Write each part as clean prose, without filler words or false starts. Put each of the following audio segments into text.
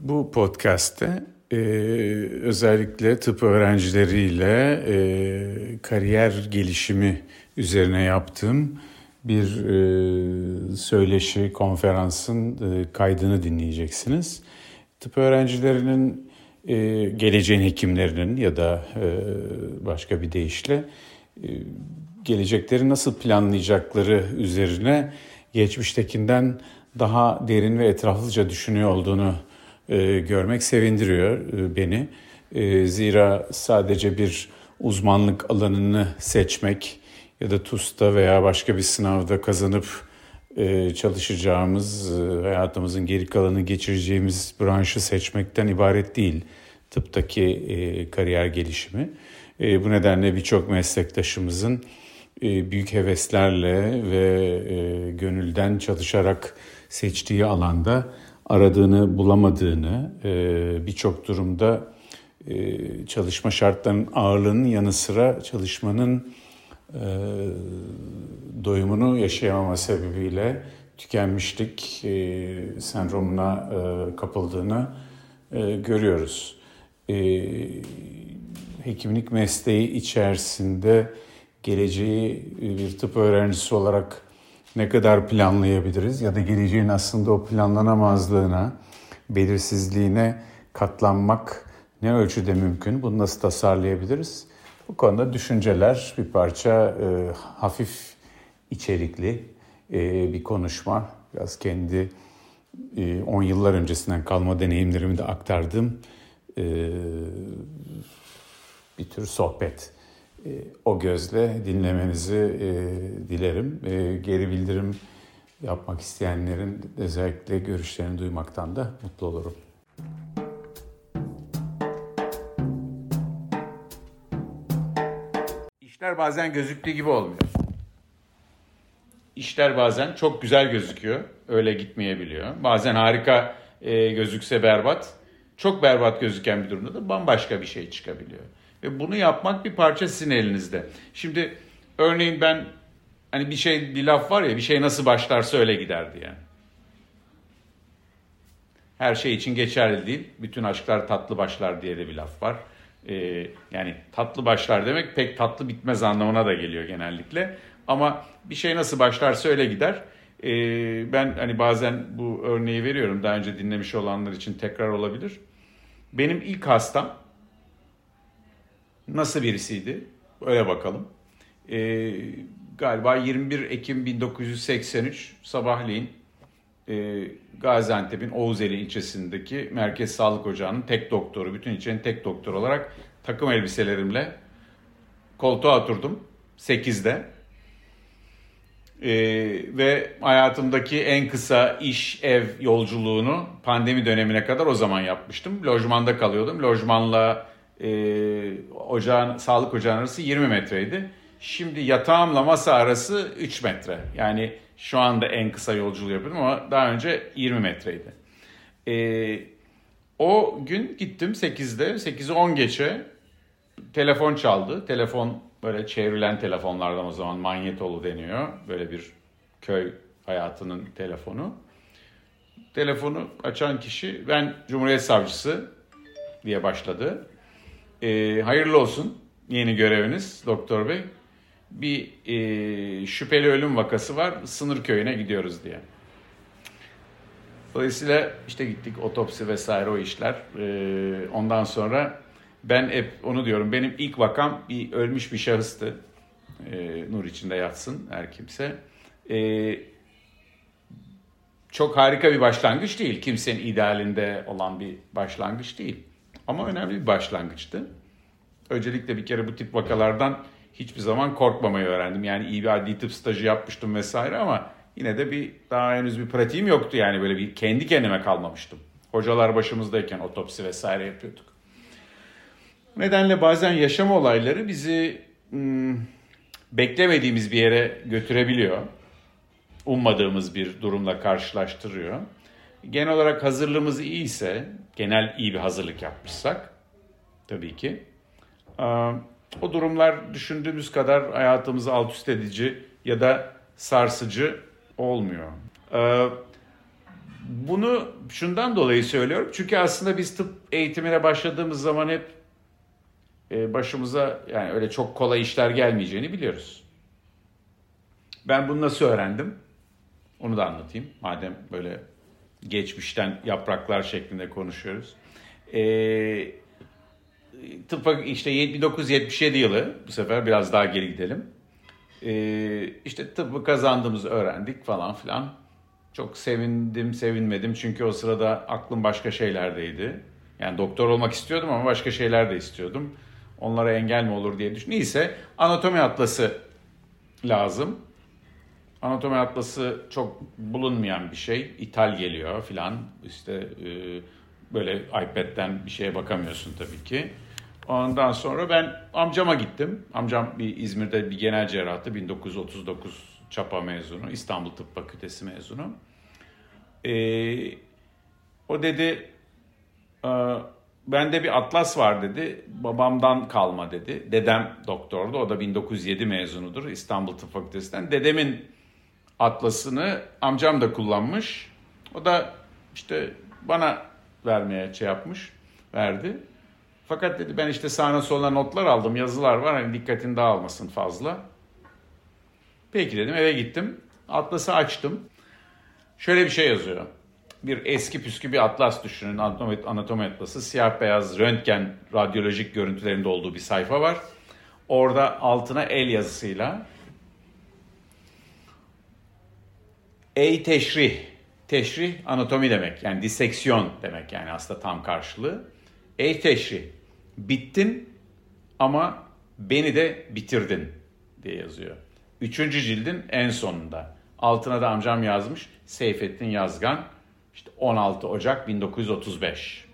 Bu podcast'te özellikle tıp öğrencileriyle kariyer gelişimi üzerine yaptığım bir söyleşi, konferansın kaydını dinleyeceksiniz. Tıp öğrencilerinin, geleceğin hekimlerinin ya da başka bir deyişle gelecekleri nasıl planlayacakları üzerine geçmiştekinden daha derin ve etraflıca düşünüyor olduğunu görmek sevindiriyor beni. Zira sadece bir uzmanlık alanını seçmek ya da TUS'ta veya başka bir sınavda kazanıp çalışacağımız, hayatımızın geri kalanını geçireceğimiz branşı seçmekten ibaret değil tıptaki kariyer gelişimi. Bu nedenle birçok meslektaşımızın büyük heveslerle ve gönülden çalışarak seçtiği alanda aradığını bulamadığını, birçok durumda çalışma şartlarının ağırlığının yanı sıra çalışmanın doyumunu yaşayamama sebebiyle tükenmişlik sendromuna kapıldığını görüyoruz. Hekimlik mesleği içerisinde geleceği bir tıp öğrencisi olarak ne kadar planlayabiliriz ya da geleceğin aslında o planlanamazlığına, belirsizliğine katlanmak ne ölçüde mümkün? Bunu nasıl tasarlayabiliriz? Bu konuda düşünceler, bir parça hafif içerikli bir konuşma. Biraz kendi 10 yıllar öncesinden kalma deneyimlerimi de aktardığım bir tür sohbet. O gözle dinlemenizi dilerim. Geri bildirim yapmak isteyenlerin özellikle görüşlerini duymaktan da mutlu olurum. İşler bazen gözüktüğü gibi olmuyor. İşler bazen çok güzel gözüküyor, öyle gitmeyebiliyor. Bazen harika gözükse berbat, çok berbat gözüken bir durumda da bambaşka bir şey çıkabiliyor. Ve bunu yapmak bir parça sizin elinizde. Şimdi örneğin ben, hani bir laf var ya, bir şey nasıl başlarsa öyle gider diye. Yani. Her şey için geçerli değil. Bütün aşklar tatlı başlar diye de bir laf var. Yani tatlı başlar demek pek tatlı bitmez anlamına da geliyor genellikle. Ama bir şey nasıl başlarsa öyle gider. Ben hani bazen bu örneği veriyorum. Daha önce dinlemiş olanlar için tekrar olabilir. Benim ilk hastam nasıl birisiydi? Öyle bakalım. Galiba 21 Ekim 1983 sabahleyin Gaziantep'in Oğuzeli ilçesindeki Merkez Sağlık Ocağı'nın tek doktoru, bütün ilçenin tek doktoru olarak takım elbiselerimle koltuğa oturdum 8'de. Ve hayatımdaki en kısa iş, ev yolculuğunu pandemi dönemine kadar o zaman yapmıştım. Lojmanda kalıyordum. Lojmanla sağlık ocağının arası 20 metreydi. Şimdi yatağımla masa arası 3 metre. Yani şu anda en kısa yolculuğu yapıyorum ama daha önce 20 metreydi. O gün gittim 8'de, 8'i 10 geçe telefon çaldı. Telefon böyle çevrilen telefonlardan, o zaman manyetolu deniyor. Böyle bir köy hayatının telefonu. Telefonu açan kişi, ben Cumhuriyet Savcısı diye başladı. Hayırlı olsun yeni göreviniz doktor bey. Bir şüpheli ölüm vakası var, sınır köyüne gidiyoruz diye. Dolayısıyla işte gittik, otopsi vesaire o işler. Ondan sonra ben hep onu diyorum, benim ilk vakam bir ölmüş bir şahıstı. Nur içinde yatsın her kimse. Çok harika bir başlangıç değil, kimsenin idealinde olan bir başlangıç değil. Ama önemli bir başlangıçtı. Öncelikle bir kere bu tip vakalardan hiçbir zaman korkmamayı öğrendim. Yani iyi bir adli tıp stajı yapmıştım vesaire ama yine de daha henüz bir pratiğim yoktu. Yani böyle bir kendi kendime kalmamıştım. Hocalar başımızdayken otopsi vesaire yapıyorduk. Bu nedenle bazen yaşam olayları bizi beklemediğimiz bir yere götürebiliyor. Ummadığımız bir durumla karşılaştırıyor. Genel olarak hazırlığımız iyiyse, iyi bir hazırlık yapmışsak tabii ki o durumlar düşündüğümüz kadar hayatımızı alt üst edici ya da sarsıcı olmuyor. Bunu şundan dolayı söylüyorum. Çünkü aslında biz tıp eğitimine başladığımız zaman hep başımıza yani öyle çok kolay işler gelmeyeceğini biliyoruz. Ben bunu nasıl öğrendim? Onu da anlatayım. Madem böyle geçmişten yapraklar şeklinde konuşuyoruz. Tıp işte 1977 yılı, bu sefer biraz daha geri gidelim. İşte tıbbı kazandığımızı öğrendik falan filan. Çok sevindim, sevinmedim çünkü o sırada aklım başka şeylerdeydi. Yani doktor olmak istiyordum ama başka şeyler de istiyordum. Onlara engel mi olur diye düşündüm. Neyse, anatomi atlası lazım. Anatomi atlası çok bulunmayan bir şey. İthal geliyor filan. İşte böyle iPad'den bir şeye bakamıyorsun tabii ki. Ondan sonra ben amcama gittim. Amcam bir İzmir'de bir genel cerrahtı. 1939 Çapa mezunu, İstanbul Tıp Fakültesi mezunu. O dedi, bende bir atlas var dedi, babamdan kalma dedi. Dedem doktordu, o da 1907 mezunudur İstanbul Tıp Fakültesi'nden. Dedemin atlasını amcam da kullanmış. O da işte bana vermeye şey yapmış, verdi. Fakat dedi ben işte sağına soluna notlar aldım, yazılar var, hani dikkatini dağılmasın fazla. Peki dedim, eve gittim. Atlas'ı açtım. Şöyle bir şey yazıyor. Bir eski püskü bir atlas düşünün. Anatomi atlası. Siyah beyaz röntgen radyolojik görüntülerinde olduğu bir sayfa var. Orada altına el yazısıyla ey teşrih. Teşrih anatomi demek. Yani diseksiyon demek. Yani aslında tam karşılığı. Ey teşrih. Bittin ama beni de bitirdin diye yazıyor. 3. cildin en sonunda. Altına da amcam yazmış. Seyfettin Yazgan. İşte 16 Ocak 1935.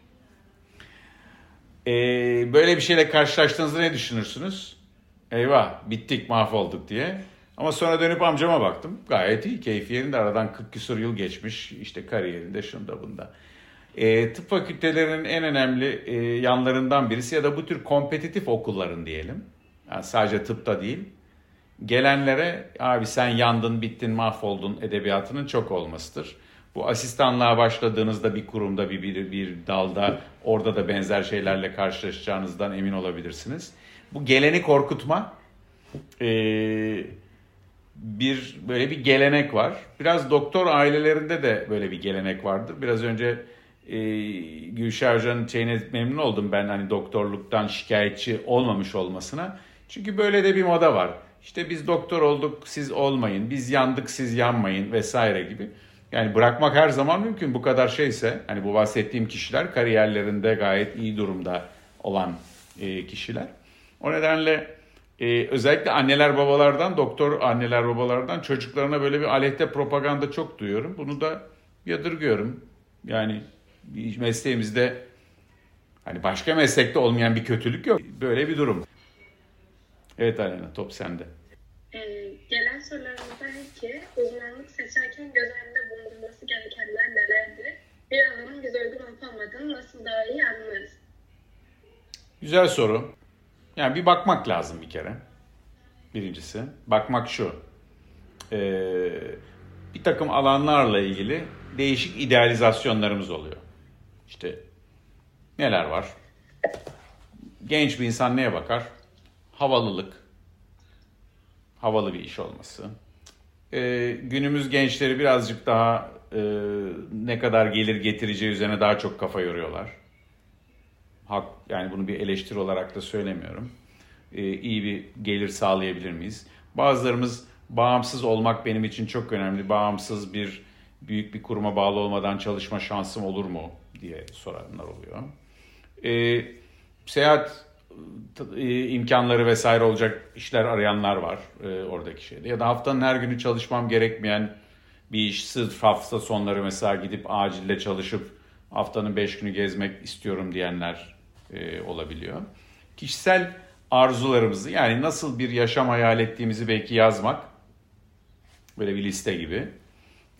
Böyle bir şeyle karşılaştığınızda ne düşünürsünüz? Eyvah, bittik, mahvolduk diye. Ama sonra dönüp amcama baktım. Gayet iyi, keyfi yerinde. Aradan 40 küsur yıl geçmiş. İşte kariyerinde, şunda bunda. Tıp fakültelerinin en önemli yanlarından birisi ya da bu tür kompetitif okulların diyelim. Yani sadece tıpta değil. Gelenlere abi sen yandın, bittin, mahvoldun edebiyatının çok olmasıdır. Bu asistanlığa başladığınızda bir kurumda, bir dalda, orada da benzer şeylerle karşılaşacağınızdan emin olabilirsiniz. Bu geleni korkutma, böyle bir gelenek var. Biraz doktor ailelerinde de böyle bir gelenek vardır. Biraz önce Gülşah Hoca'nın şeyine memnun oldum ben, hani doktorluktan şikayetçi olmamış olmasına. Çünkü böyle de bir moda var. İşte biz doktor olduk, siz olmayın, biz yandık, siz yanmayın vesaire gibi. Yani bırakmak her zaman mümkün. Bu kadar şeyse, hani bu bahsettiğim kişiler kariyerlerinde gayet iyi durumda olan kişiler. O nedenle özellikle anneler babalardan, doktor anneler babalardan çocuklarına böyle bir aleyhte propaganda çok duyuyorum. Bunu da yadırgıyorum. Yani mesleğimizde hani başka meslekte olmayan bir kötülük yok. Böyle bir durum. Evet Alena, top sende. Gelen sorularımızdan ilki, uzmanlık seçerken göz önünde bulundurması gerekenler nelerdir? Bir alanın bize uygun olup olmadığını nasıl daha iyi anlarız? Güzel soru. Yani bir bakmak lazım bir kere. Birincisi, bakmak şu. Bir takım alanlarla ilgili değişik idealizasyonlarımız oluyor. İşte neler var? Genç bir insan neye bakar? Havalılık, havalı bir iş olması. Günümüz gençleri birazcık daha ne kadar gelir getireceği üzerine daha çok kafa yoruyorlar. Yani bunu bir eleştiri olarak da söylemiyorum. İyi bir gelir sağlayabilir miyiz? Bazılarımız bağımsız olmak benim için çok önemli. Bağımsız büyük bir kuruma bağlı olmadan çalışma şansım olur mu diye soranlar oluyor. Seyahat imkanları vesaire olacak işler arayanlar var oradaki şeyde. Ya da haftanın her günü çalışmam gerekmeyen bir iş, sırf hafta sonları mesela gidip acilde çalışıp haftanın 5 günü gezmek istiyorum diyenler olabiliyor. Kişisel arzularımızı, yani nasıl bir yaşam hayal ettiğimizi belki yazmak, böyle bir liste gibi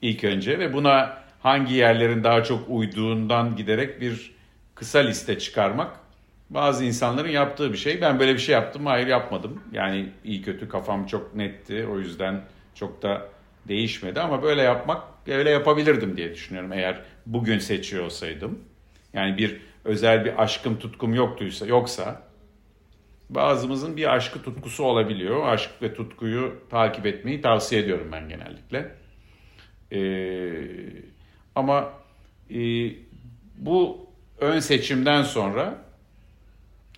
ilk önce, ve buna hangi yerlerin daha çok uyduğundan giderek bir kısa liste çıkarmak. Bazı insanların yaptığı bir şey. Ben böyle bir şey yaptım mı? Hayır, yapmadım. Yani iyi kötü kafam çok netti. O yüzden çok da değişmedi ama böyle yapmak öyle yapabilirdim diye düşünüyorum eğer bugün seçiyor olsaydım. Yani bir özel bir aşkım tutkum yoksa bazımızın bir aşkı tutkusu olabiliyor. Aşk ve tutkuyu takip etmeyi tavsiye ediyorum ben genellikle. Ama bu ön seçimden sonra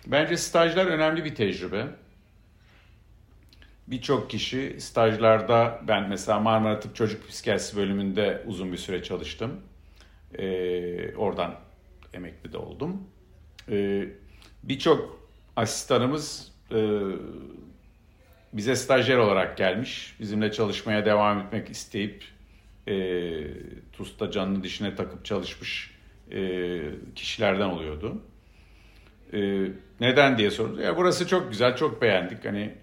bence stajlar önemli bir tecrübe. Birçok kişi stajlarda, ben mesela Marmara Tıp Çocuk Psikiyatrisi bölümünde uzun bir süre çalıştım. Oradan emekli de oldum. Birçok asistanımız bize stajyer olarak gelmiş. Bizimle çalışmaya devam etmek isteyip TUS'ta canını dişine takıp çalışmış kişilerden oluyordu. Neden diye sordu. Ya burası çok güzel, çok beğendik. Hani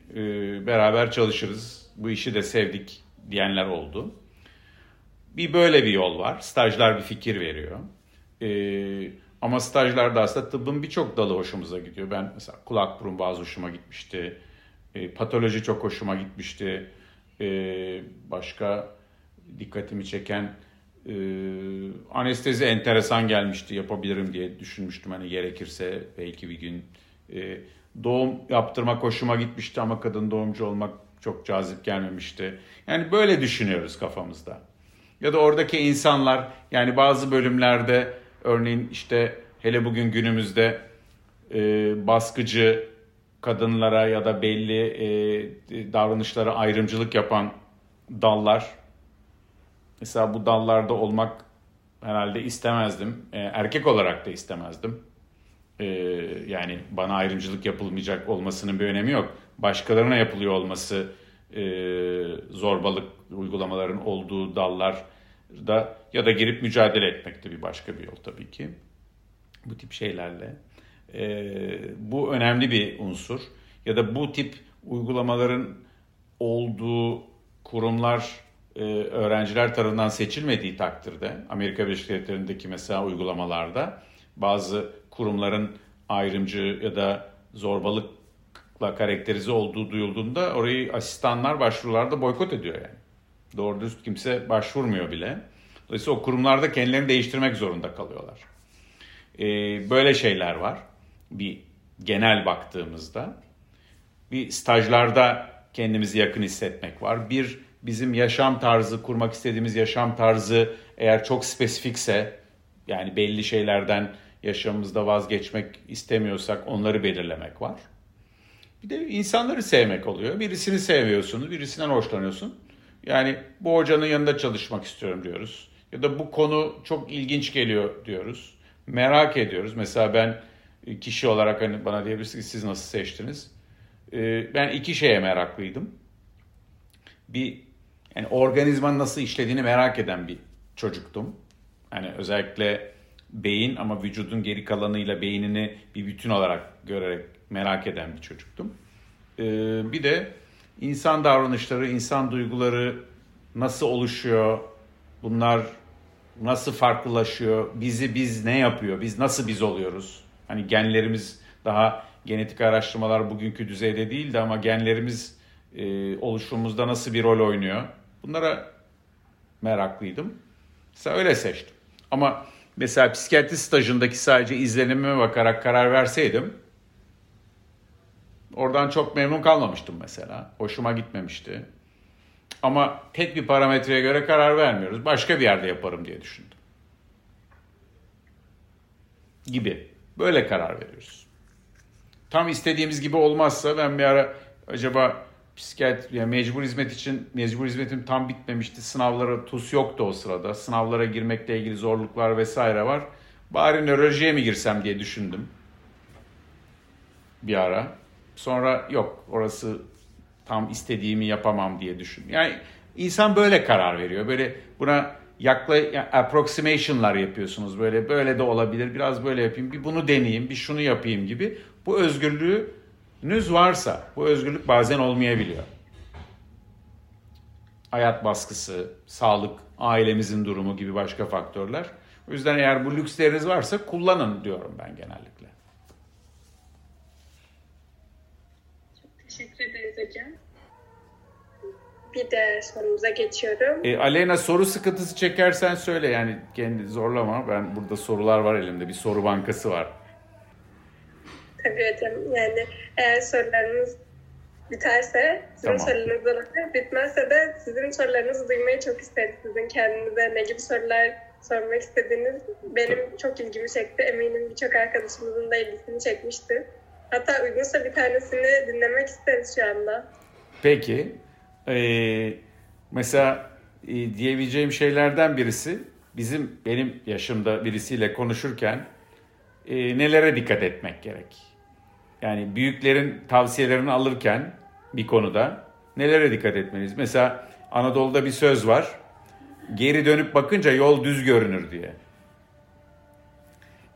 beraber çalışırız, bu işi de sevdik diyenler oldu. Bir böyle bir yol var. Stajlar bir fikir veriyor. Ama stajlarda aslında tıbbın birçok dalı hoşumuza gidiyor. Ben mesela kulak burun boğaz hoşuma gitmişti. Patoloji çok hoşuma gitmişti. Başka dikkatimi çeken anestezi enteresan gelmişti. Yapabilirim diye düşünmüştüm. Hani gerekirse belki bir gün doğum yaptırmak hoşuma gitmişti ama kadın doğumcu olmak çok cazip gelmemişti. Yani böyle düşünüyoruz kafamızda. Ya da oradaki insanlar, yani bazı bölümlerde örneğin işte hele bugün günümüzde baskıcı kadınlara ya da belli davranışlara ayrımcılık yapan dallar. Mesela bu dallarda olmak herhalde istemezdim. Erkek olarak da istemezdim. Yani bana ayrımcılık yapılmayacak olmasının bir önemi yok. Başkalarına yapılıyor olması, zorbalık uygulamaların olduğu dallar da ya da girip mücadele etmek de bir başka bir yol tabii ki. Bu tip şeylerle. Bu önemli bir unsur. Ya da bu tip uygulamaların olduğu kurumlar öğrenciler tarafından seçilmediği takdirde, Amerika Birleşik Devletleri'ndeki mesela uygulamalarda bazı kurumların ayrımcı ya da zorbalıkla karakterize olduğu duyulduğunda orayı asistanlar başvurularda boykot ediyor yani. Doğru dürüst kimse başvurmuyor bile. Dolayısıyla o kurumlarda kendilerini değiştirmek zorunda kalıyorlar. Böyle şeyler var. Bir genel baktığımızda. Bir stajlarda kendimizi yakın hissetmek var. Bir bizim yaşam tarzı, kurmak istediğimiz yaşam tarzı eğer çok spesifikse, yani belli şeylerden yaşamımızda vazgeçmek istemiyorsak onları belirlemek var. Bir de insanları sevmek oluyor. Birisini sevmiyorsunuz, birisinden hoşlanıyorsun. Yani bu hocanın yanında çalışmak istiyorum diyoruz. Ya da bu konu çok ilginç geliyor diyoruz. Merak ediyoruz. Mesela ben kişi olarak, hani bana diyebilirsiniz ki siz nasıl seçtiniz? Ben iki şeye meraklıydım. Bir, yani organizmanın nasıl işlediğini merak eden bir çocuktum. Yani özellikle beyin ama vücudun geri kalanıyla beynini bir bütün olarak görerek merak eden bir çocuktum. Bir de İnsan davranışları, insan duyguları nasıl oluşuyor, bunlar nasıl farklılaşıyor, biz ne yapıyor, biz nasıl biz oluyoruz? Hani genlerimiz, daha genetik araştırmalar bugünkü düzeyde değildi ama genlerimiz oluşumumuzda nasıl bir rol oynuyor? Bunlara meraklıydım. Mesela öyle seçtim. Ama mesela psikiyatri stajındaki sadece izlenimime bakarak karar verseydim, oradan çok memnun kalmamıştım mesela. Hoşuma gitmemişti. Ama tek bir parametreye göre karar vermiyoruz. Başka bir yerde yaparım diye düşündüm. Gibi. Böyle karar veriyoruz. Tam istediğimiz gibi olmazsa, ben bir ara acaba psikiyatri, yani mecbur hizmetim tam bitmemişti. Sınavlara, TUS yoktu o sırada. Sınavlara girmekle ilgili zorluklar vesaire var. Bari nörolojiye mi girsem diye düşündüm. Bir ara. Sonra yok, orası tam istediğimi yapamam diye düşün. Yani insan böyle karar veriyor. Böyle buna yani approximation'lar yapıyorsunuz. Böyle de olabilir. Biraz böyle yapayım. Bir bunu deneyeyim. Bir şunu yapayım gibi. Bu özgürlüğünüz varsa, bu özgürlük bazen olmayabiliyor. Hayat baskısı, sağlık, ailemizin durumu gibi başka faktörler. O yüzden eğer bu lüksleriniz varsa kullanın diyorum ben genellikle. Teşekkür ederiz hocam. bir de sorumuza geçiyorum. Aleyna, soru sıkıntısı çekersen söyle, yani kendini zorlama. Ben burada sorular var elimde, bir soru bankası var. Tabii hocam, yani eğer sorularınız biterse, sizin sorularınızdan olur. Bitmezse de sizin sorularınızı duymayı çok isterim. Sizin kendinize ne gibi sorular sormak istediğiniz benim çok ilgimi çekti. Eminim birçok arkadaşımızın da ilgisini çekmişti. Hatta uygunsa bir tanesini dinlemek isteriz şu anda. Peki. Mesela diyebileceğim şeylerden birisi, benim yaşımda birisiyle konuşurken nelere dikkat etmek gerek? Yani büyüklerin tavsiyelerini alırken bir konuda nelere dikkat etmeliyiz? Mesela Anadolu'da bir söz var. Geri dönüp bakınca yol düz görünür diye.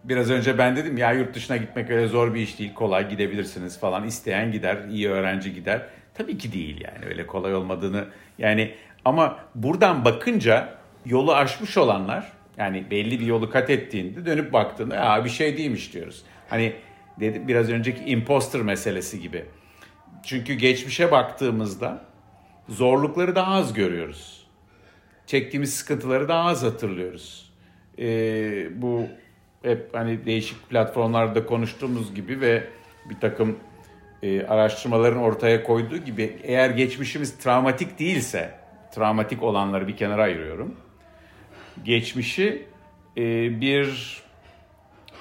Biraz önce ben dedim ya, yurt dışına gitmek öyle zor bir iş değil. Kolay gidebilirsiniz falan. İsteyen gider, iyi öğrenci gider. Tabii ki değil yani, öyle kolay olmadığını. Yani ama buradan bakınca yolu aşmış olanlar, yani belli bir yolu kat ettiğinde dönüp baktığında ya bir şey değilmiş diyoruz. Hani dedim biraz önceki imposter meselesi gibi. Çünkü geçmişe baktığımızda zorlukları daha az görüyoruz. Çektiğimiz sıkıntıları daha az hatırlıyoruz. Bu hep hani değişik platformlarda konuştuğumuz gibi ve bir takım araştırmaların ortaya koyduğu gibi, eğer geçmişimiz travmatik değilse, travmatik olanları bir kenara ayırıyorum. Geçmişi bir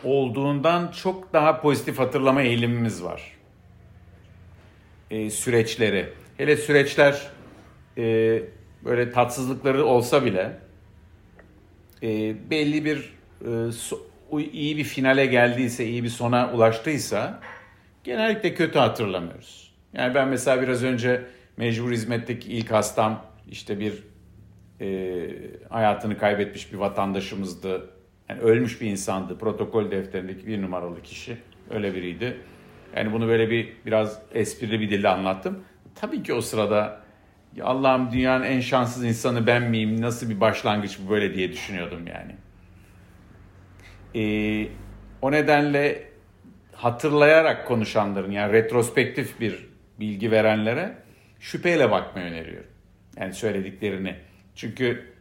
olduğundan çok daha pozitif hatırlama eğilimimiz var. Süreçleri. Hele süreçler böyle tatsızlıkları olsa bile belli bir iyi bir finale geldiyse, iyi bir sona ulaştıysa genellikle kötü hatırlamıyoruz. Yani ben mesela biraz önce mecbur hizmetteki ilk hastam işte bir hayatını kaybetmiş bir vatandaşımızdı. Yani ölmüş bir insandı. Protokol defterindeki 1 numaralı kişi. Öyle biriydi. Yani bunu böyle biraz esprili bir dille anlattım. Tabii ki o sırada Allah'ım dünyanın en şanssız insanı ben miyim? Nasıl bir başlangıç bu böyle diye düşünüyordum yani. O nedenle hatırlayarak konuşanların, yani retrospektif bir bilgi verenlere şüpheyle bakmayı öneriyorum. Yani söylediklerini. Çünkü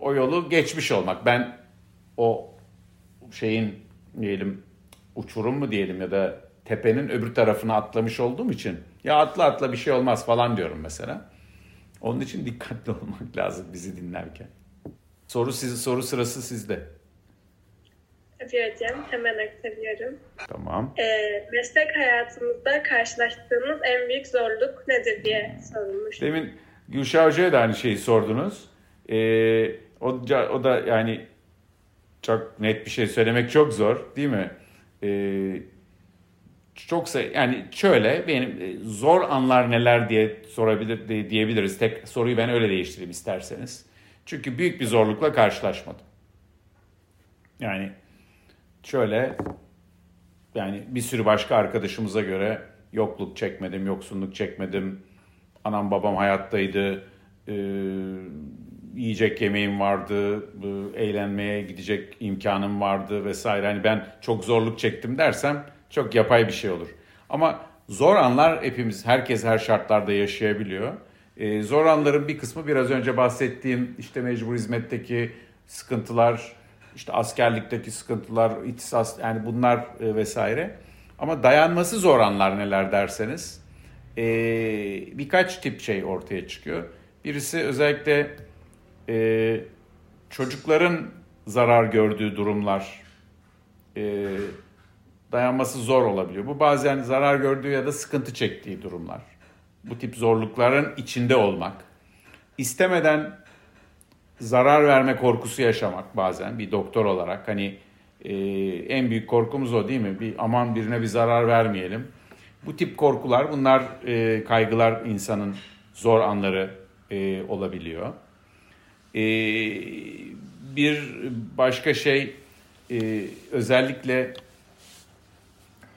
o yolu geçmiş olmak. Ben o şeyin diyelim, uçurum mu diyelim ya da tepenin öbür tarafına atlamış olduğum için ya atla bir şey olmaz falan diyorum mesela. Onun için dikkatli olmak lazım bizi dinlerken. Soru sırası sizde. Tabii hocam, hemen aktarıyorum. Tamam. Meslek hayatımızda karşılaştığımız en büyük zorluk nedir diye sorulmuş. Demin Gülşah Hoca'ya da aynı şeyi sordunuz. O da yani çok net bir şey söylemek çok zor değil mi? Şöyle benim zor anlar neler diye diyebiliriz. Tek soruyu ben öyle değiştireyim isterseniz. Çünkü büyük bir zorlukla karşılaşmadım. Yani şöyle, yani bir sürü başka arkadaşımıza göre yokluk çekmedim, yoksunluk çekmedim. Anam babam hayattaydı, yiyecek yemeğim vardı, eğlenmeye gidecek imkanım vardı vesaire. Hani ben çok zorluk çektim dersem çok yapay bir şey olur. Ama zor anlar hepimiz, herkes her şartlarda yaşayabiliyor. Zor anların bir kısmı biraz önce bahsettiğim işte mecbur hizmetteki sıkıntılar, İşte askerlikteki sıkıntılar, ihtisas, yani bunlar vesaire. Ama dayanması zor anlar neler derseniz birkaç tip şey ortaya çıkıyor. Birisi özellikle çocukların zarar gördüğü durumlar dayanması zor olabiliyor. Bu bazen zarar gördüğü ya da sıkıntı çektiği durumlar. Bu tip zorlukların içinde olmak. İstemeden zarar verme korkusu yaşamak bazen bir doktor olarak. Hani en büyük korkumuz o değil mi? Aman birine bir zarar vermeyelim. Bu tip korkular, bunlar kaygılar, insanın zor anları olabiliyor. Bir başka şey özellikle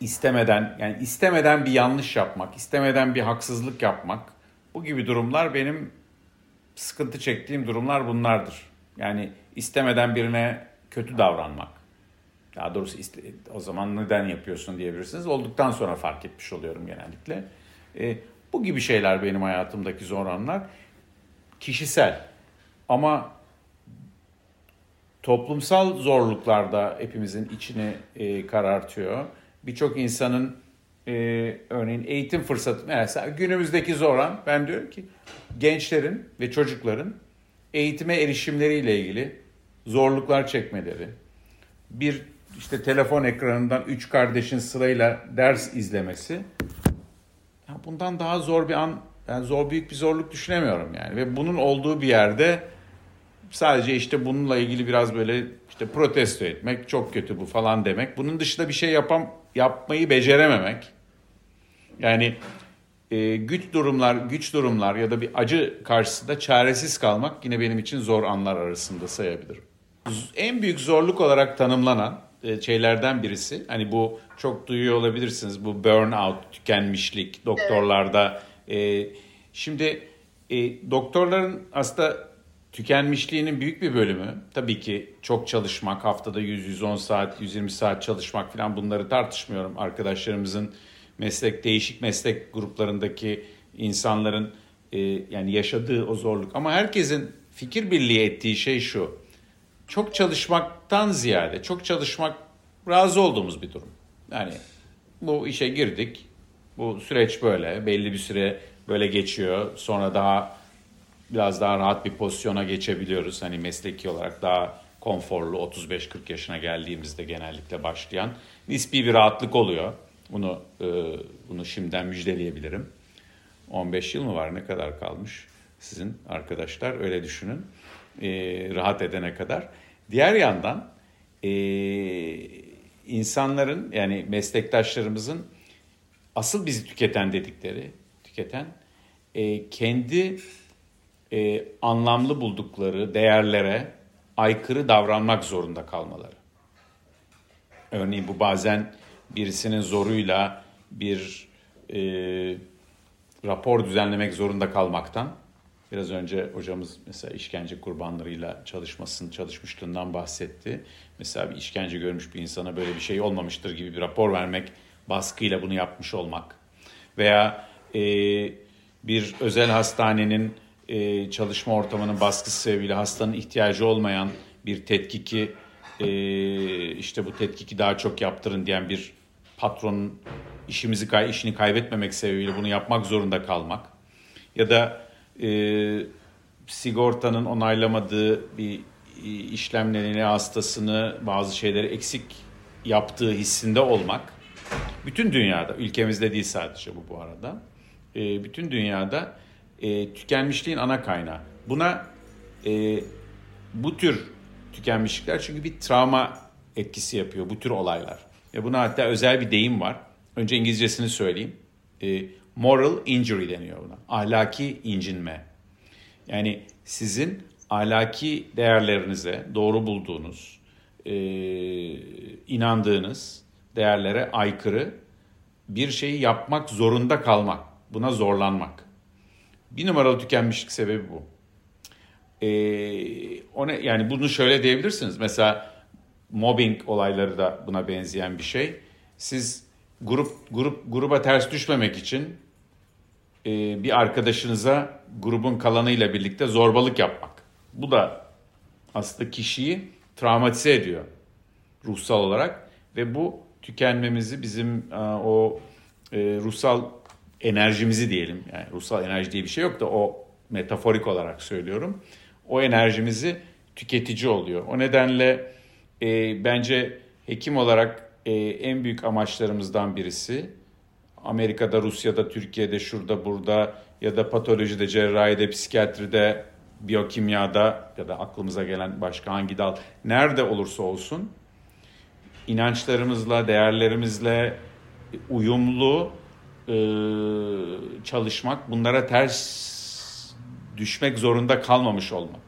istemeden bir yanlış yapmak, istemeden bir haksızlık yapmak. Bu gibi durumlar benim sıkıntı çektiğim durumlar bunlardır. Yani istemeden birine kötü davranmak. Daha doğrusu o zaman neden yapıyorsun diyebilirsiniz. Olduktan sonra fark etmiş oluyorum genellikle. Bu gibi şeyler benim hayatımdaki zor anlar. Kişisel ama toplumsal zorluklar da hepimizin içini karartıyor. Birçok insanın örneğin eğitim fırsatı, mesela günümüzdeki zor an, ben diyorum ki gençlerin ve çocukların eğitime erişimleriyle ilgili zorluklar çekmeleri, bir işte telefon ekranından 3 kardeşin sırayla ders izlemesi, ya bundan daha zor bir an, yani büyük bir zorluk düşünemiyorum yani. Ve bunun olduğu bir yerde sadece işte bununla ilgili biraz böyle işte protesto etmek, çok kötü bu falan demek. Bunun dışında bir şey yapmayı becerememek. Yani güç durumlar ya da bir acı karşısında çaresiz kalmak yine benim için zor anlar arasında sayabilirim. En büyük zorluk olarak tanımlanan şeylerden birisi, hani bu çok duyuyor olabilirsiniz, bu burnout, tükenmişlik doktorlarda. Evet. Şimdi doktorların aslında tükenmişliğinin büyük bir bölümü tabii ki çok çalışmak, haftada 100-110 saat, 120 saat çalışmak falan, bunları tartışmıyorum. Arkadaşlarımızın değişik meslek gruplarındaki insanların yani yaşadığı o zorluk. Ama herkesin fikir birliği ettiği şey şu: çok çalışmaktan ziyade çok çalışmak razı olduğumuz bir durum. Yani bu işe girdik, bu süreç böyle belli bir süre böyle geçiyor, sonra biraz daha rahat bir pozisyona geçebiliyoruz. Hani mesleki olarak daha konforlu, 35-40 yaşına geldiğimizde genellikle başlayan nispi bir rahatlık oluyor. Bunu şimdiden müjdeleyebilirim. 15 yıl mı var, ne kadar kalmış sizin arkadaşlar, öyle düşünün. Rahat edene kadar. Diğer yandan insanların, yani meslektaşlarımızın asıl bizi tüketen dedikleri, kendi anlamlı buldukları değerlere aykırı davranmak zorunda kalmaları. Örneğin bu bazen birisinin zoruyla bir rapor düzenlemek zorunda kalmaktan, biraz önce hocamız mesela işkence kurbanlarıyla çalışmışlığından bahsetti. Mesela bir işkence görmüş bir insana böyle bir şey olmamıştır gibi bir rapor vermek, baskıyla bunu yapmış olmak. Veya bir özel hastanenin çalışma ortamının baskısı sebebiyle hastanın ihtiyacı olmayan bir tetkiki, işte bu tetkiki daha çok yaptırın diyen bir patronun işini kaybetmemek sebebiyle bunu yapmak zorunda kalmak. Ya da sigortanın onaylamadığı bir işlem nedeniyle hastasını bazı şeyleri eksik yaptığı hissinde olmak. Bütün dünyada, ülkemizde değil sadece bu arada, bütün dünyada tükenmişliğin ana kaynağı. Buna bu tür tükenmişlikler, çünkü bir travma etkisi yapıyor bu tür olaylar. Buna hatta özel bir deyim var. Önce İngilizcesini söyleyeyim. Moral injury deniyor buna. Ahlaki incinme. Yani sizin ahlaki değerlerinize, doğru bulduğunuz, inandığınız değerlere aykırı bir şeyi yapmak zorunda kalmak. Buna zorlanmak. Bir numaralı tükenmişlik sebebi bu. Yani bunu şöyle diyebilirsiniz. Mesela mobbing olayları da buna benzeyen bir şey. Siz gruba ters düşmemek için bir arkadaşınıza grubun kalanıyla birlikte zorbalık yapmak. Bu da aslında kişiyi travmatize ediyor ruhsal olarak ve bu tükenmemizi, bizim o ruhsal enerjimizi diyelim, yani ruhsal enerji diye bir şey yok da o metaforik olarak söylüyorum, o enerjimizi tüketici oluyor. O nedenle bence hekim olarak en büyük amaçlarımızdan birisi, Amerika'da, Rusya'da, Türkiye'de, şurada, burada ya da patolojide, cerrahide, psikiyatride, biyokimyada ya da aklımıza gelen başka hangi dal, nerede olursa olsun inançlarımızla, değerlerimizle uyumlu çalışmak, bunlara ters düşmek zorunda kalmamış olmak.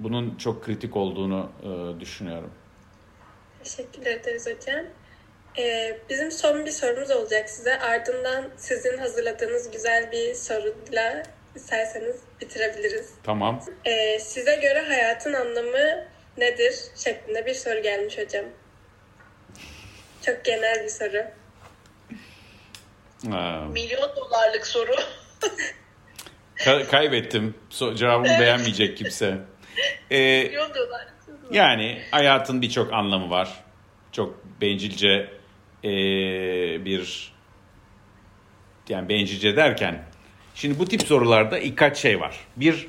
Bunun çok kritik olduğunu düşünüyorum. Teşekkür ederiz hocam. Bizim son bir sorumuz olacak size. Ardından sizin hazırladığınız güzel bir soruyla isterseniz bitirebiliriz. Tamam. Size göre hayatın anlamı nedir şeklinde bir soru gelmiş hocam. Çok genel bir soru. Milyon dolarlık soru. Kaybettim. Cevabımı beğenmeyecek kimse. Milyon dolarlık soru. Yani hayatın birçok anlamı var. Çok bencilce bir... Yani bencilce derken... Şimdi bu tip sorularda birkaç şey var. Bir,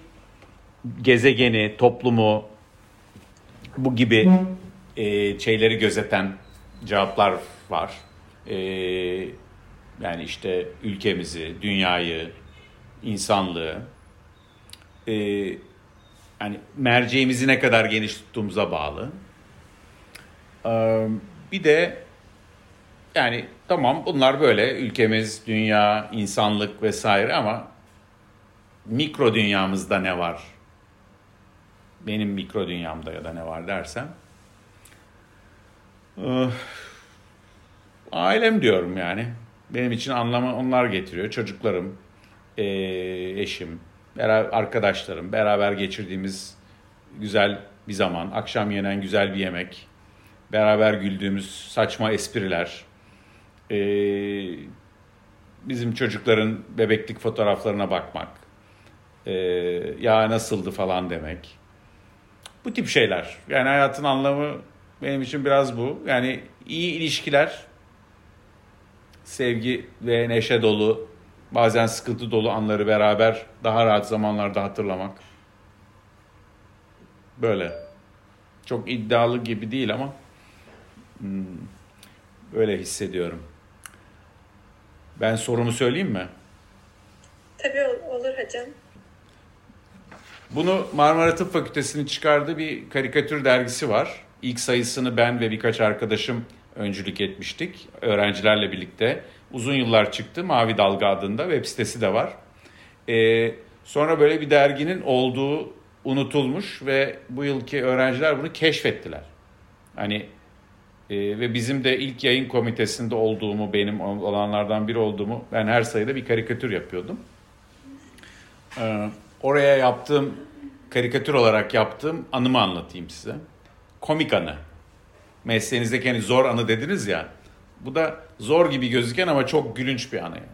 gezegeni, toplumu, bu gibi şeyleri gözeten cevaplar var. Yani işte ülkemizi, dünyayı, insanlığı, yani merceğimizi ne kadar geniş tuttuğumuza bağlı. Bir de yani tamam bunlar böyle ülkemiz, dünya, insanlık vesaire ama mikro dünyamızda ne var? Benim mikro dünyamda ya da ne var dersem. Ailem diyorum yani. Benim için anlamı onlar getiriyor. Çocuklarım, eşim, arkadaşlarım, beraber geçirdiğimiz güzel bir zaman, akşam yenen güzel bir yemek, beraber güldüğümüz saçma espriler, bizim çocukların bebeklik fotoğraflarına bakmak, ya nasıldı falan demek. Bu tip şeyler. Yani hayatın anlamı benim için biraz bu. Yani iyi ilişkiler, sevgi ve neşe dolu, bazen sıkıntı dolu anları beraber daha rahat zamanlarda hatırlamak. Böyle. Çok iddialı gibi değil ama öyle hissediyorum. Ben sorumu söyleyeyim mi? Tabii olur hocam. Bunu Marmara Tıp Fakültesi'nin çıkardığı bir karikatür dergisi var. İlk sayısını ben ve birkaç arkadaşım öncülük etmiştik. Öğrencilerle birlikte. Uzun yıllar çıktı. Mavi Dalga adında web sitesi de var. Sonra böyle bir derginin olduğu unutulmuş ve bu yılki öğrenciler bunu keşfettiler. Hani ve bizim de ilk yayın komitesinde olduğumu, benim olanlardan biri olduğumu, ben her sayıda bir karikatür yapıyordum. Oraya yaptığım, karikatür olarak yaptığım anımı anlatayım size. Komik anı. Mesleğinizdeki hani zor anı dediniz ya. Bu da zor gibi gözüken ama çok gülünç bir anı yani.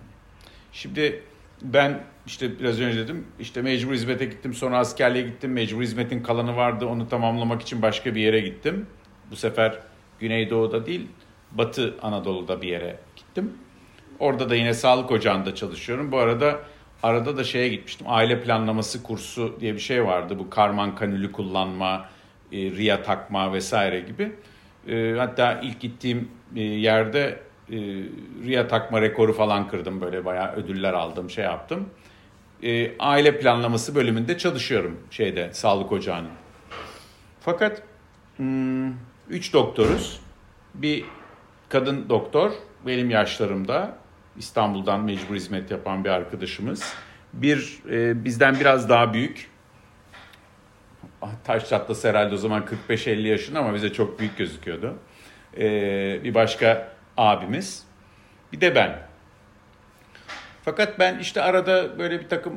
Şimdi ben işte biraz önce dedim, işte mecbur hizmete gittim, sonra askerliğe gittim. Mecbur hizmetin kalanı vardı, onu tamamlamak için başka bir yere gittim. Bu sefer Güneydoğu'da değil, Batı Anadolu'da bir yere gittim. Orada da yine sağlık ocağında çalışıyorum. Bu arada... Arada da şeye gitmiştim. Aile planlaması kursu diye bir şey vardı. Bu karman kanülü kullanma, riya takma vesaire gibi. Hatta ilk gittiğim yerde riya takma rekoru falan kırdım. Böyle bayağı ödüller aldım, şey yaptım. Aile planlaması bölümünde çalışıyorum şeyde, sağlık ocağının. Fakat 3 doktoruz. Bir kadın doktor benim yaşlarımda. İstanbul'dan mecbur hizmet yapan bir arkadaşımız. Bir bizden biraz daha büyük. Taş çatlası herhalde o zaman 45-50 yaşında ama bize çok büyük gözüküyordu. Bir başka abimiz. Bir de ben. Fakat ben işte arada böyle bir takım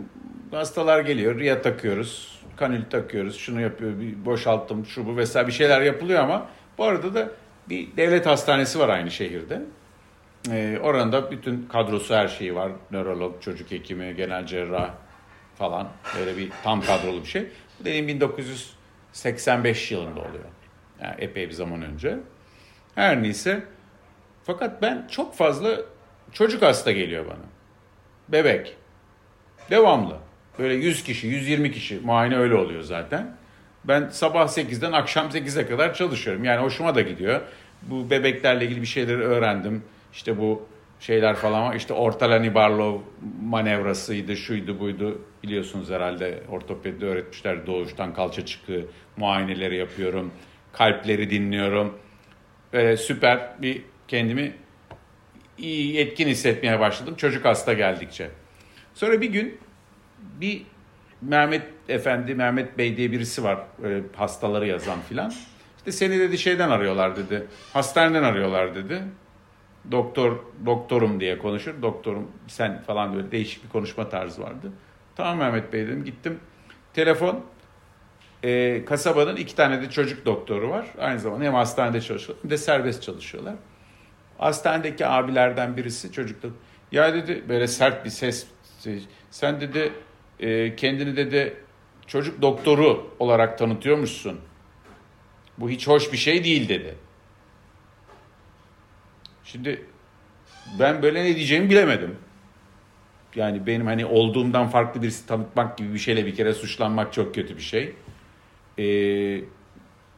hastalar geliyor. Riya takıyoruz. Kanül takıyoruz. Şunu yapıyor. Boşalttım. Şu bu vesaire bir şeyler yapılıyor ama bu arada da bir devlet hastanesi var aynı şehirde. Oranın da bütün kadrosu, her şeyi var. Nörolog, çocuk hekimi, genel cerrah falan. Böyle bir tam kadrolu bir şey. Bu dediğim 1985 yılında oluyor. Yani epey bir zaman önce. Her neyse. Fakat ben çok fazla çocuk hasta geliyor bana. Bebek. Devamlı. Böyle 100 kişi, 120 kişi. Muayene öyle oluyor zaten. Ben sabah 8'den akşam 8'e kadar çalışıyorum. Yani hoşuma da gidiyor. Bu bebeklerle ilgili bir şeyleri öğrendim. İşte bu şeyler falan var. İşte Ortolani-Barlow manevrasıydı, şuydu buydu. Biliyorsunuz herhalde ortopedide öğretmişler doğuştan kalça çıkığı muayeneleri yapıyorum. Kalpleri dinliyorum. Böyle süper bir kendimi iyi yetkin hissetmeye başladım çocuk hasta geldikçe. Sonra bir gün bir Mehmet Bey diye birisi var. Böyle hastaları yazan filan. İşte seni dedi şeyden arıyorlar dedi. Hastaneden arıyorlar dedi. Doktorum diye konuşur. Doktorum sen falan böyle değişik bir konuşma tarzı vardı. Tamam Mehmet Bey dedim. Gittim. Telefon. Kasabanın 2 tane de çocuk doktoru var. Aynı zamanda hem hastanede çalışıyorlar hem de serbest çalışıyorlar. Hastanedeki abilerden birisi çocukla Ya dedi böyle sert bir ses. Sen dedi kendini dedi çocuk doktoru olarak tanıtıyormuşsun. Bu hiç hoş bir şey değil dedi. Şimdi ben böyle ne diyeceğimi bilemedim. Yani benim hani olduğumdan farklı birisi tanıtmak gibi bir şeyle bir kere suçlanmak çok kötü bir şey.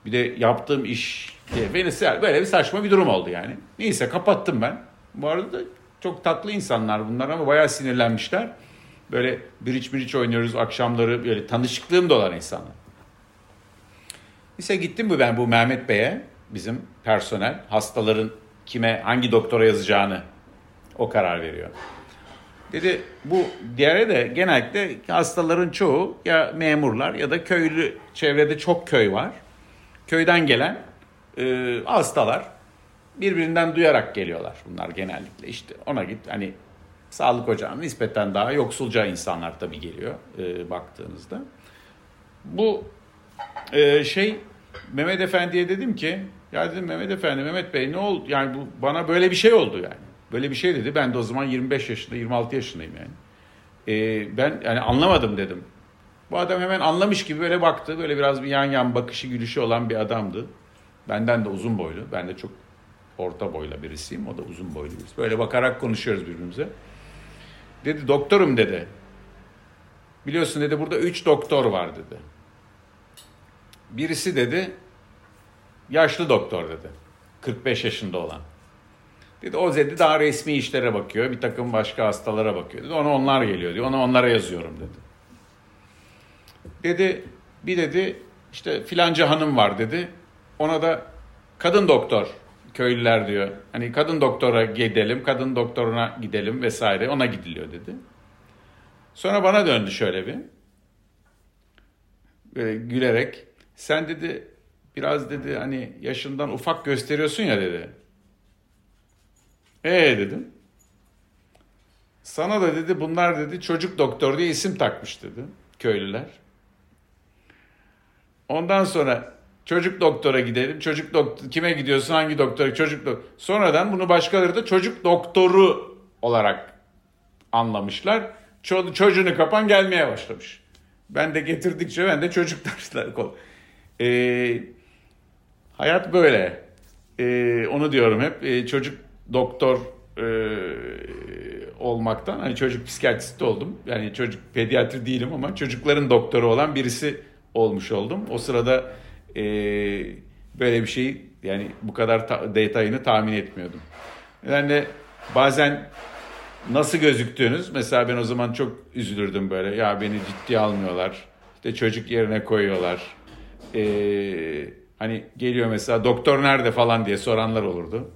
Bir de yaptığım iş böyle bir saçma bir durum oldu yani. Neyse kapattım ben. Bu arada çok tatlı insanlar bunlar ama bayağı sinirlenmişler. Böyle biriç oynuyoruz akşamları, böyle tanışıklığım da olan insanlar. Neyse gittim bu Mehmet Bey'e, bizim personel hastaların kime hangi doktora yazacağını o karar veriyor. Dedi bu diğeri de genellikle hastaların çoğu ya memurlar ya da köylü, çevrede çok köy var. Köyden gelen hastalar birbirinden duyarak geliyorlar bunlar genellikle işte ona git hani sağlık ocağına nispeten daha yoksulca insanlar tabii geliyor baktığınızda. Bu Mehmet Efendi'ye dedim ki ya dedim Mehmet Efendi, Mehmet Bey ne oldu yani bu bana böyle bir şey oldu yani. Böyle bir şey dedi. Ben de o zaman 25 yaşında, 26 yaşındayım yani. Ben yani anlamadım dedim. Bu adam hemen anlamış gibi böyle baktı. Böyle biraz bir yan bakışı, gülüşü olan bir adamdı. Benden de uzun boylu. Ben de çok orta boyla birisiyim. O da uzun boylu birisi. Böyle bakarak konuşuyoruz birbirimize. Dedi doktorum dedi. Biliyorsun dedi burada 3 doktor var dedi. Birisi dedi yaşlı doktor dedi. 45 yaşında olan. Dedi Oğuzeli daha resmi işlere bakıyor. Bir takım başka hastalara bakıyor. Dedi ona onlar geliyor diyor. Ona onlara yazıyorum dedi. Dedi bir dedi işte filanca hanım var dedi. Ona da kadın doktor köylüler diyor. Hani kadın doktora gidelim, kadın doktoruna gidelim vesaire ona gidiliyor dedi. Sonra bana döndü şöyle bir. Böyle gülerek sen dedi biraz dedi hani yaşından ufak gösteriyorsun ya dedi. Dedim. Sana da dedi bunlar dedi çocuk doktor diye isim takmış dedi köylüler. Ondan sonra çocuk doktora gidelim. Çocuk doktor kime gidiyorsun? Hangi doktora? Çocuk doktor. Sonradan bunu başkaları da çocuk doktoru olarak anlamışlar. Çocuğunu kapan gelmeye başlamış. Ben de getirdikçe ben de çocuklar kol. Hayat böyle. Onu diyorum hep. Çocuk doktor olmaktan hani çocuk psikiyatristi oldum. Yani çocuk pediatri değilim ama çocukların doktoru olan birisi olmuş oldum. O sırada böyle bir şeyi yani bu kadar detayını tahmin etmiyordum. Yani bazen nasıl gözüktüğünüz mesela ben o zaman çok üzülürdüm böyle ya beni ciddiye almıyorlar. İşte çocuk yerine koyuyorlar. Hani geliyor mesela doktor nerede falan diye soranlar olurdu.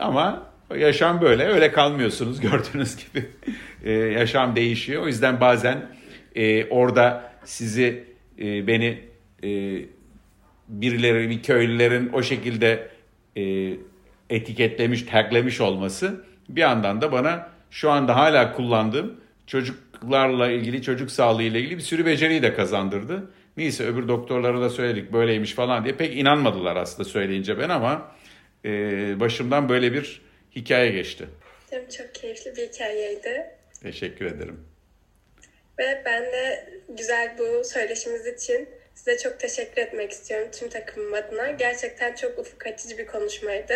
Ama yaşam böyle öyle kalmıyorsunuz gördüğünüz gibi yaşam değişiyor o yüzden bazen orada sizi beni birileri bir köylülerin o şekilde etiketlemiş taglemiş olması bir yandan da bana şu anda hala kullandığım çocuklarla ilgili çocuk sağlığı ile ilgili bir sürü beceriyi de kazandırdı. Neyse öbür doktorlara da söyledik böyleymiş falan diye pek inanmadılar aslında söyleyince ben ama başımdan böyle bir hikaye geçti. Tabii çok keyifli bir hikayeydi. Teşekkür ederim. Ve ben de güzel bu söyleşimiz için size çok teşekkür etmek istiyorum tüm takımım adına. Gerçekten çok ufuk açıcı bir konuşmaydı.